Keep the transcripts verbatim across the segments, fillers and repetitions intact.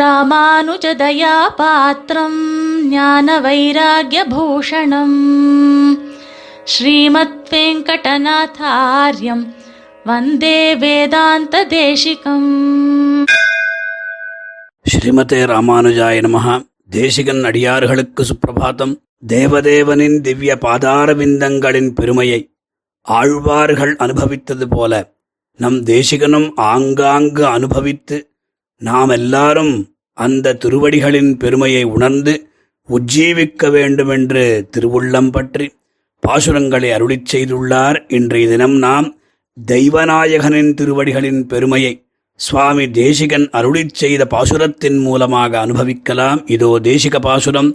ராமானுஜதயா பாத்திரம் ஞான வைராக்ய பூஷணம் ஸ்ரீமத் வெங்கடநாதார்யம் வந்தே வேதாந்த தேசிகம். ஸ்ரீமதே ராமானுஜாய நமஹ. தேசிகன் அடியார்களுக்கு சுப்பிரபாதம். தேவதேவனின் திவ்ய பாதாரவிந்தங்களின் பெருமையை ஆழ்வார்கள் அனுபவித்தது போல நம் தேசிகனும் ஆங்காங்கு அனுபவித்து நாம் எல்லாரும் அந்த திருவடிகளின் பெருமையை உணர்ந்து உஜ்ஜீவிக்க வேண்டுமென்று திருவுள்ளம் பற்றி பாசுரங்களை அருளிச் செய்துள்ளார். இன்றைய தினம் நாம் தெய்வநாயகனின் திருவடிகளின் பெருமையை சுவாமி தேசிகன் அருளிச் செய்த பாசுரத்தின் மூலமாக அனுபவிக்கலாம். இதோ தேசிக பாசுரம்.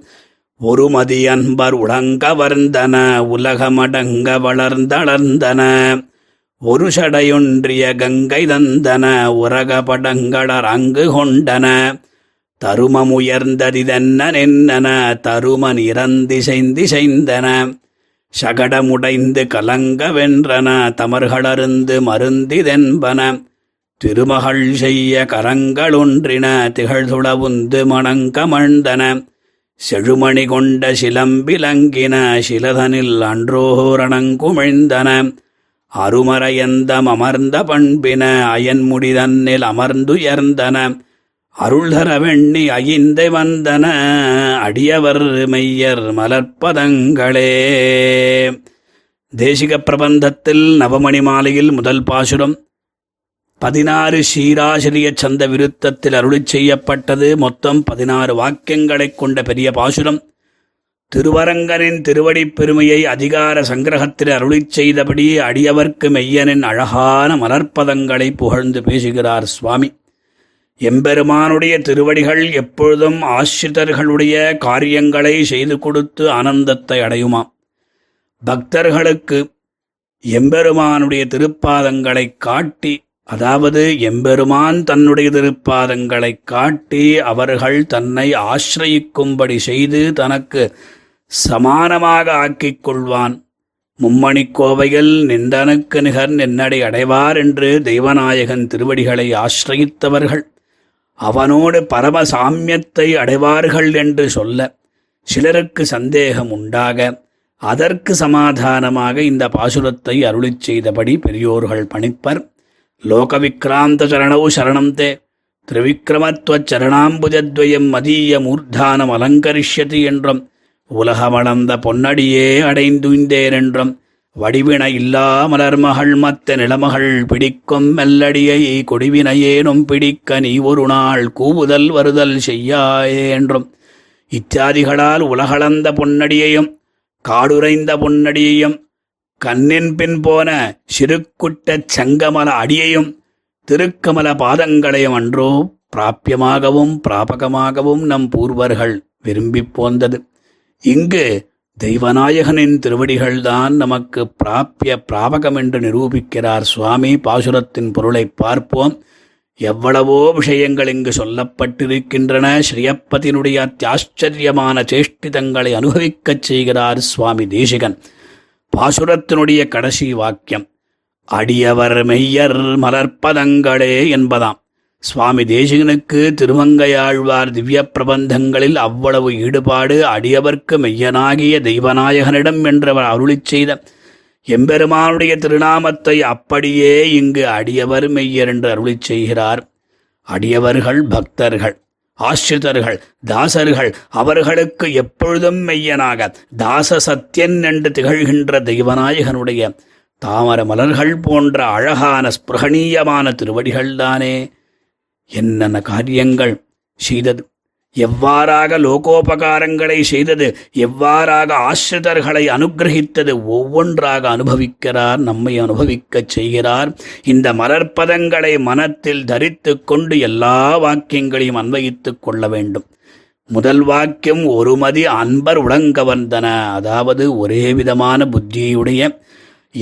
ஒரு மதியன்பர் உடங்க வர்ந்தன உலகமடங்க வளர்ந்தளர்ந்தன ஒரு சடையொன்றிய கங்கை தந்தன உரக படங்களர் அங்கு கொண்டன தருமமுயர்ந்ததிதென்ன நின்னன தரும நிறந்திசைந்திசைந்தன சகடமுடைந்து கலங்க வென்றன தமர்களருந்து மருந்திதென்பன திருமகள் செய்ய கரங்களொன்றின திகழ்துளவுந்து மணங்கமழ்ந்தன செழுமணி கொண்ட சிலம்பிலங்கின சிலதனில் அன்றோரணங்குமிழ்ந்தன அருமறையந்தம் அமர்ந்த பண்பின அயன்முடி தன்னில் அமர்ந்துயர்ந்தன அருள்தர வெண்ணி அயிந்தை வந்தன அடியவர் மெய்யர் மலர்பதங்களே. தேசிக பிரபந்தத்தில் நவமணி மாலையில் முதல் பாசுரம். பதினாறு சீராசிரிய சந்த விருத்தத்தில் அருளிச் செய்யப்பட்டது. மொத்தம் பதினாறு வாக்கியங்களைக் கொண்ட பெரிய பாசுரம். திருவரங்கனின் திருவடிப் பெருமையை அதிகார சங்கிரகத்தில் அருளிச் செய்தபடி அடியவர்க்கு மெய்யனின் அழகான மலர்ப்பதங்களை புகழ்ந்து பேசுகிறார் சுவாமி. எம்பெருமானுடைய திருவடிகள் எப்பொழுதும் ஆசிரிதர்களுடைய காரியங்களை செய்து கொடுத்து ஆனந்தத்தை அடையுமாம். பக்தர்களுக்கு எம்பெருமானுடைய திருப்பாதங்களை காட்டி, அதாவது எம்பெருமான் தன்னுடைய திருப்பாதங்களை காட்டி அவர்கள் தன்னை ஆசிரயிக்கும்படி செய்து தனக்கு சமானமாக ஆக்கிக் கொள்வான். மும்மணிக்கோவையில் நின்றனுக்கு நிகர் நின்னடை அடைவார் என்று தெய்வநாயகன் திருவடிகளை ஆசிரயித்தவர்கள் அவனோடு பரமசாமியத்தை அடைவார்கள் என்று சொல்ல சிலருக்கு சந்தேகம் உண்டாக அதற்கு சமாதானமாக இந்த பாசுரத்தை அருளிச் செய்தபடி பெரியோர்கள் பணிப்பர். லோகவிக்ராந்த சரணௌ சரணம் தே திரிவிக்ரமத்வச் சரணாம்புஜத்வயம் மதீய மூர்த்தானம் அலங்கரிஷ்யதி என்றும் உலகமளந்த பொன்னடியே அடைந்துய்ந்தேன் என்றும் வடிவினை இல்லா மலர்மகள் மத்த நிலமகள் பிடிக்கும் மெல்லடியை கொடிவினையேனும் பிடிக்க நீ ஒரு நாள் கூவுதல் வருதல் செய்யாயே என்றும் இத்தியாதிகளால் உலகளந்த பொன்னடியையும் காடுரைந்த பொன்னடியையும் கண்ணின் பின் போன சிறுக்குட்டச் சங்கமல அடியையும் திருக்கமல பாதங்களையும் அன்றோ பிராபியமாகவும் பிராபகமாகவும் நம் பூர்வர்கள் விரும்பி போந்தது. இங்கு தெய்வநாயகனின் திருவடிகள்தான் நமக்கு பிராபிய பிராபகம் என்று நிரூபிக்கிறார் சுவாமி. பாசுரத்தின் பொருளை பார்ப்போம். எவ்வளவோ விஷயங்கள் இங்கு சொல்லப்பட்டிருக்கின்றன. ஸ்ரீயப்பதினுடைய அத்தியாச்சரியமான சேஷ்டிதங்களை அனுபவிக்கச் செய்கிறார் சுவாமி தேசிகன். பாசுரத்தினுடைய கடைசி வாக்கியம் அடியவர் மெய்யர் மலர்பதங்களே என்பதாம். சுவாமி தேசிகனுக்கு திருமங்கையாழ்வார் திவ்ய பிரபந்தங்களில் அவ்வளவு ஈடுபாடு. அடியவர்க்கு மெய்யனாகிய தெய்வநாயகனிடம் என்றவர் அருளிச் செய்த எம்பெருமானுடைய திருநாமத்தை அப்படியே இங்கு அடியவர் மெய்யர் என்று அருளிச் செய்கிறார். அடியவர்கள் பக்தர்கள், ஆசிரிதர்கள், தாசர்கள். அவர்களுக்கு எப்பொழுதும் மெய்யனாக தாச சத்தியன் என்று திகழ்கின்ற தெய்வநாயகனுடைய தாமர மலர்கள் போன்ற அழகான ஸ்பிருகணீயமான திருவடிகள்தானே என்னென்ன காரியங்கள் செய்தது, எவ்வாறாக லோகோபகாரங்களை செய்தது, எவ்வாறாக ஆசிரிதர்களை அனுகிரகித்தது ஒவ்வொன்றாக அனுபவிக்கிறார், நம்மை அனுபவிக்கச் செய்கிறார். இந்த மலர்பதங்களை மனத்தில் தரித்து கொண்டு எல்லா வாக்கியங்களையும் அன்வயித்துக் கொள்ள வேண்டும். முதல் வாக்கியம் ஒரு மதி அன்பர் உடங்க வந்தன, அதாவது ஒரே விதமான புத்தியுடைய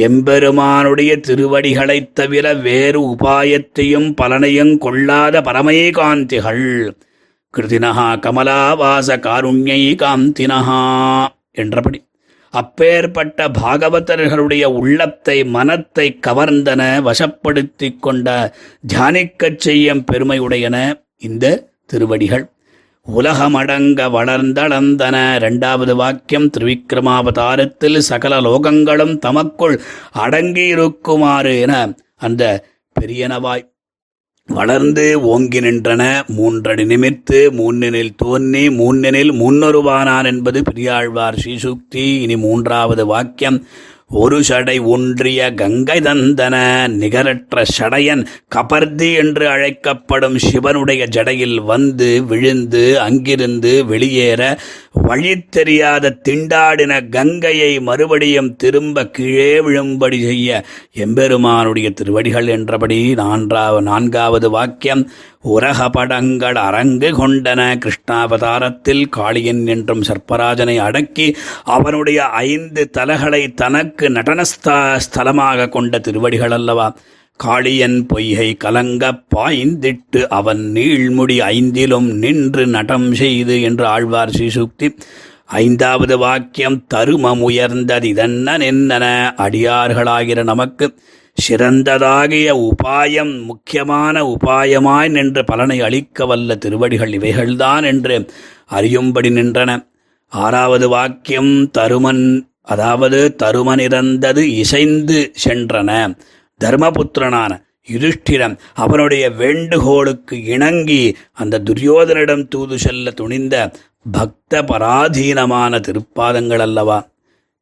எம்பெருமானுடைய திருவடிகளைத் தவிர வேறு உபாயத்தையும் பலனையும் கொள்ளாத பரமேகாந்திகள் கிருதினஹா கமலாவாச காருண்யை காந்தினஹா என்றபடி அப்பேற்பட்ட பாகவதர்களுடைய உள்ளத்தை மனத்தை கவர்ந்தன, வசப்படுத்தி கொண்ட, தியானிக்கச் செய்யும் பெருமையுடையன இந்த திருவடிகள். உலகமடங்க வளர்ந்தளந்தன. இரண்டாவது வாக்கியம் திருவிக்கிரமாவதாரத்தில் சகல லோகங்களும் தமக்குள் அடங்கியிருக்குமாறு என அந்த பெரியனவாய் வளர்ந்து ஓங்கி நின்றன. மூன்றடி நிமித்து மூன்னினில் தோன்றி மூன்னினில் முன்னொருவானான் என்பது பெரியாழ்வார் ஸ்ரீசூக்தி. இனி மூன்றாவது வாக்கியம் ஒரு சடை ஒன்றிய கங்கை தந்தன. நிகரற்ற சடையன் கபர்தி என்று அழைக்கப்படும் சிவனுடைய ஜடையில் வந்து விழுந்து அங்கிருந்து வெளியேற வழி தெரியாத திண்டாடின கங்கையை மறுபடியும் திரும்ப கீழே விழும்படி செய்ய எம்பெருமானுடைய திருவடிகள் என்றபடி நான்காவது நான்காவது வாக்கியம் உரக படங்கள் அரங்கு கொண்டன. கிருஷ்ணாவதாரத்தில் காளியன் என்றும் சர்ப்பராஜனை அடக்கி அவனுடைய ஐந்து தலகளை தனக்கு நடனஸ்தா ஸ்தலமாக கொண்ட திருவடிகள் அல்லவா. காளியன் பொய்கை கலங்க பாய்ந்திட்டு அவன் நீழ்முடி ஐந்திலும் நின்று நடம் செய்து என்று ஆழ்வார் ஸ்ரீசூக்தி. ஐந்தாவது வாக்கியம் தருமம் உயர்ந்தது இதென்ன நின்றன. அடியார்களாகிற நமக்கு சிறந்ததாகிய உபாயம் முக்கியமான உபாயமாய் நின்று பலனை அளிக்க வல்ல திருவடிகள் இவைகள்தான் என்று அறியும்படி நின்றன. ஆறாவது வாக்கியம் தருமன் அதாவது தருமனிறந்தது இசைந்து சென்றன. தர்மபுத்திரனான யுதிஷ்டிரன் அவனுடைய வேண்டுகோளுக்கு இணங்கி அந்த துரியோதனிடம் தூது செல்ல துணிந்த பக்த பராதீனமான திருப்பாதங்கள் அல்லவா.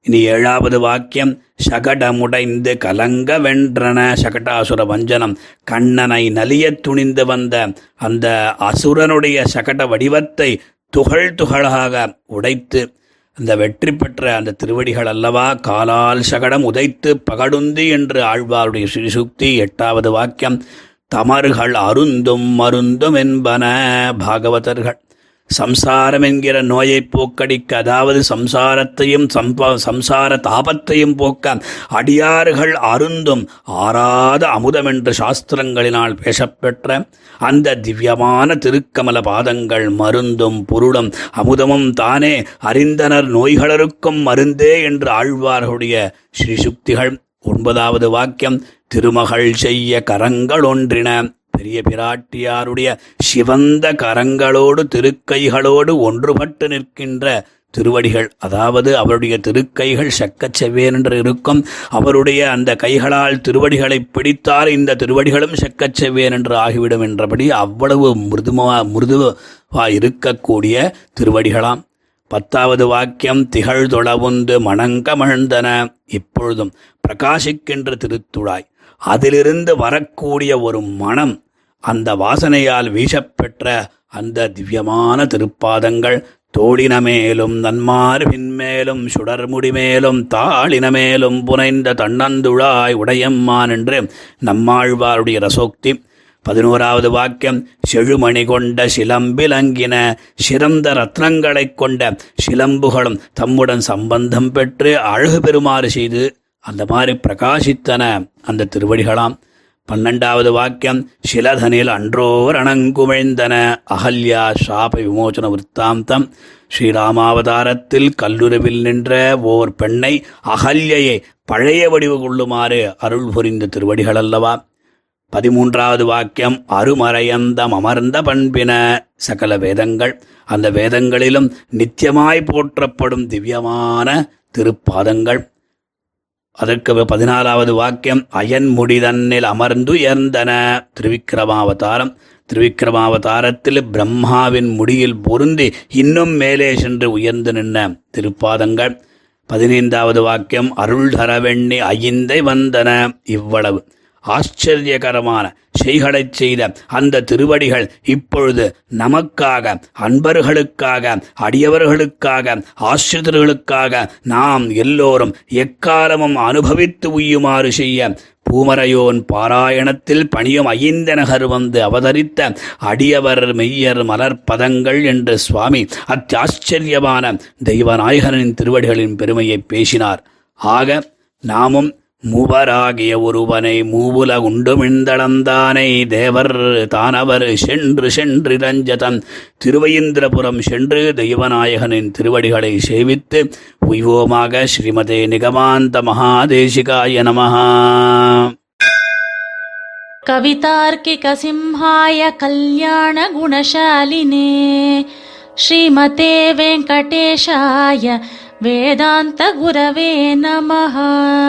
இனி ஏழாவது வாக்கியம் சகடமுடைந்து கலங்க வென்றன. சகடாசுர வஞ்சனம் கண்ணனை நலியத் துணிந்து வந்த அந்த அசுரனுடைய சகட வடிவத்தை துகள் துகளாக உடைத்து அந்த வெற்றி பெற்ற அந்த திருவடிகள் அல்லவா. காலால் சகடம் உதைத்து பகடுந்தி என்று ஆழ்வாருடைய ஸ்ரீசூக்தி. எட்டாவது வாக்கியம் தமர்கள் அருந்தும் மருந்தும் என்பன பாகவதர்கள். சம்சாரம் என்கிற நோயை போக்கடிக்க அதாவது சம்சாரத்தையும் சம்ப சம்சார தாபத்தையும் போக்க அடியார்கள் அருந்தும் ஆறாத அமுதம் என்று சாஸ்திரங்களினால் பேசப்பெற்ற அந்த திவ்யமான திருக்கமல பாதங்கள் மருந்தும் பொருளும் அமுதமும் தானே அறிந்தனர் நோய்களருக்கும் மருந்தே என்று ஆழ்வார்களுடைய ஸ்ரீசுக்திகள். ஒன்பதாவது வாக்கியம் திருமகள் செய்ய கரங்கள் ஒன்றின. பெரிய பிராட்டியாருடைய சிவந்த கரங்களோடு திருக்கைகளோடு ஒன்றுபட்டு நிற்கின்ற திருவடிகள் அதாவது அவருடைய திருக்கைகள் செக்கச்செவ்வேன் என்று இருக்கும். அவருடைய அந்த கைகளால் திருவடிகளை பிடித்தால் இந்த திருவடிகளும் செக்கச்செவ்வேன் என்று ஆகிவிடும் என்றபடி அவ்வளவு மிருதுமா மிருதுவா இருக்கக்கூடிய திருவடிகளாம். பத்தாவது வாக்கியம் திகழ் தொழவுந்து மணங்கமழ்ந்தன. இப்பொழுதும் பிரகாசிக்கின்ற திருத்துழாய் அதிலிருந்து வரக்கூடிய ஒரு மனம் அந்த வாசனையால் வீசப்பெற்ற அந்த திவ்யமான திருப்பாதங்கள் தோடினமேலும் நன்மார்பின்மேலும் சுடர்முடிமேலும் தாளினமேலும் புனைந்த தன்னந்துழாய் உடையம்மான் என்று நம்மாழ்வாருடைய ரசோக்தி. பதினோராவது வாக்கியம் செழுமணி கொண்ட சிலம்பிலங்கின சிறந்த ரத்னங்களைக் கொண்ட சிலம்புகளும் தம்முடன் சம்பந்தம் பெற்று அழகு பெறுமாறு செய்து அந்த மாதிரி பிரகாசித்தன அந்த திருவடிகளாம். பன்னெண்டாவது வாக்கியம் சிலதனில் அன்றோர் அணங்குமிழ்ந்தன. அகல்யா சாப விமோசன விற்த்தாந்தம். ஸ்ரீராமாவதாரத்தில் கல்லுருவில் நின்ற ஓர் பெண்ணை அகல்யையை பழைய வடிவு கொள்ளுமாறு அருள் புரிந்த திருவடிகள் அல்லவா. பதிமூன்றாவது வாக்கியம் அருமறையந்தம் அமர்ந்த பண்பின சகல வேதங்கள் அந்த வேதங்களிலும் நித்தியமாய் போற்றப்படும் திவ்யமான திருப்பாதங்கள். அதற்கு பதினாலாவது வாக்கியம் அயன் முடிதன்னில் அமர்ந்து உயர்ந்தன திருவிக்கிரமாவதாரம். திருவிக்கிரமாவதாரத்தில் பிரம்மாவின் முடியில் பொருந்தி இன்னும் மேலே சென்று உயர்ந்து நின்ற திருப்பாதங்கள். பதினைந்தாவது வாக்கியம் அருள் தரவெண்ணி ஐந்தை வந்தன. இவ்வளவு ஆச்சரியகரமான செய்களைச் செய்த அந்த திருவடிகள் இப்பொழுது நமக்காக அன்பர்களுக்காக அடியவர்களுக்காக ஆசிரியர்களுக்காக நாம் எல்லோரும் எக்காலமும் அனுபவித்து உய்யுமாறு செய்ய பூமரையோன் பாராயணத்தில் பணியும் ஐந்தனகர் வந்து அவதரித்த அடியவர் மெய்யர் மலர்பதங்கள் என்று சுவாமி அத்தியாச்சரியமான தெய்வநாயகனின் திருவடிகளின் பெருமையை பேசினார். ஆக நாமும் மூவராகிய ஒருவனை மூவுல உண்டுமிழ்ந்தளந்தானை தேவர் தானவர் சென்று சென்று ரஞ்சதன் திருவயந்திரபுரம் சென்று தெய்வநாயகனின் திருவடிகளை சேவித்து உய்வோமாக. ஸ்ரீமதே நிகமாந்த மகாதேசிகாய நமஹ. கவிதார்க்கிக சிம்ஹாய கல்யாண குணசாலினே ஸ்ரீமதே வெங்கடேஷாய வேதாந்த குரவே நமஹ.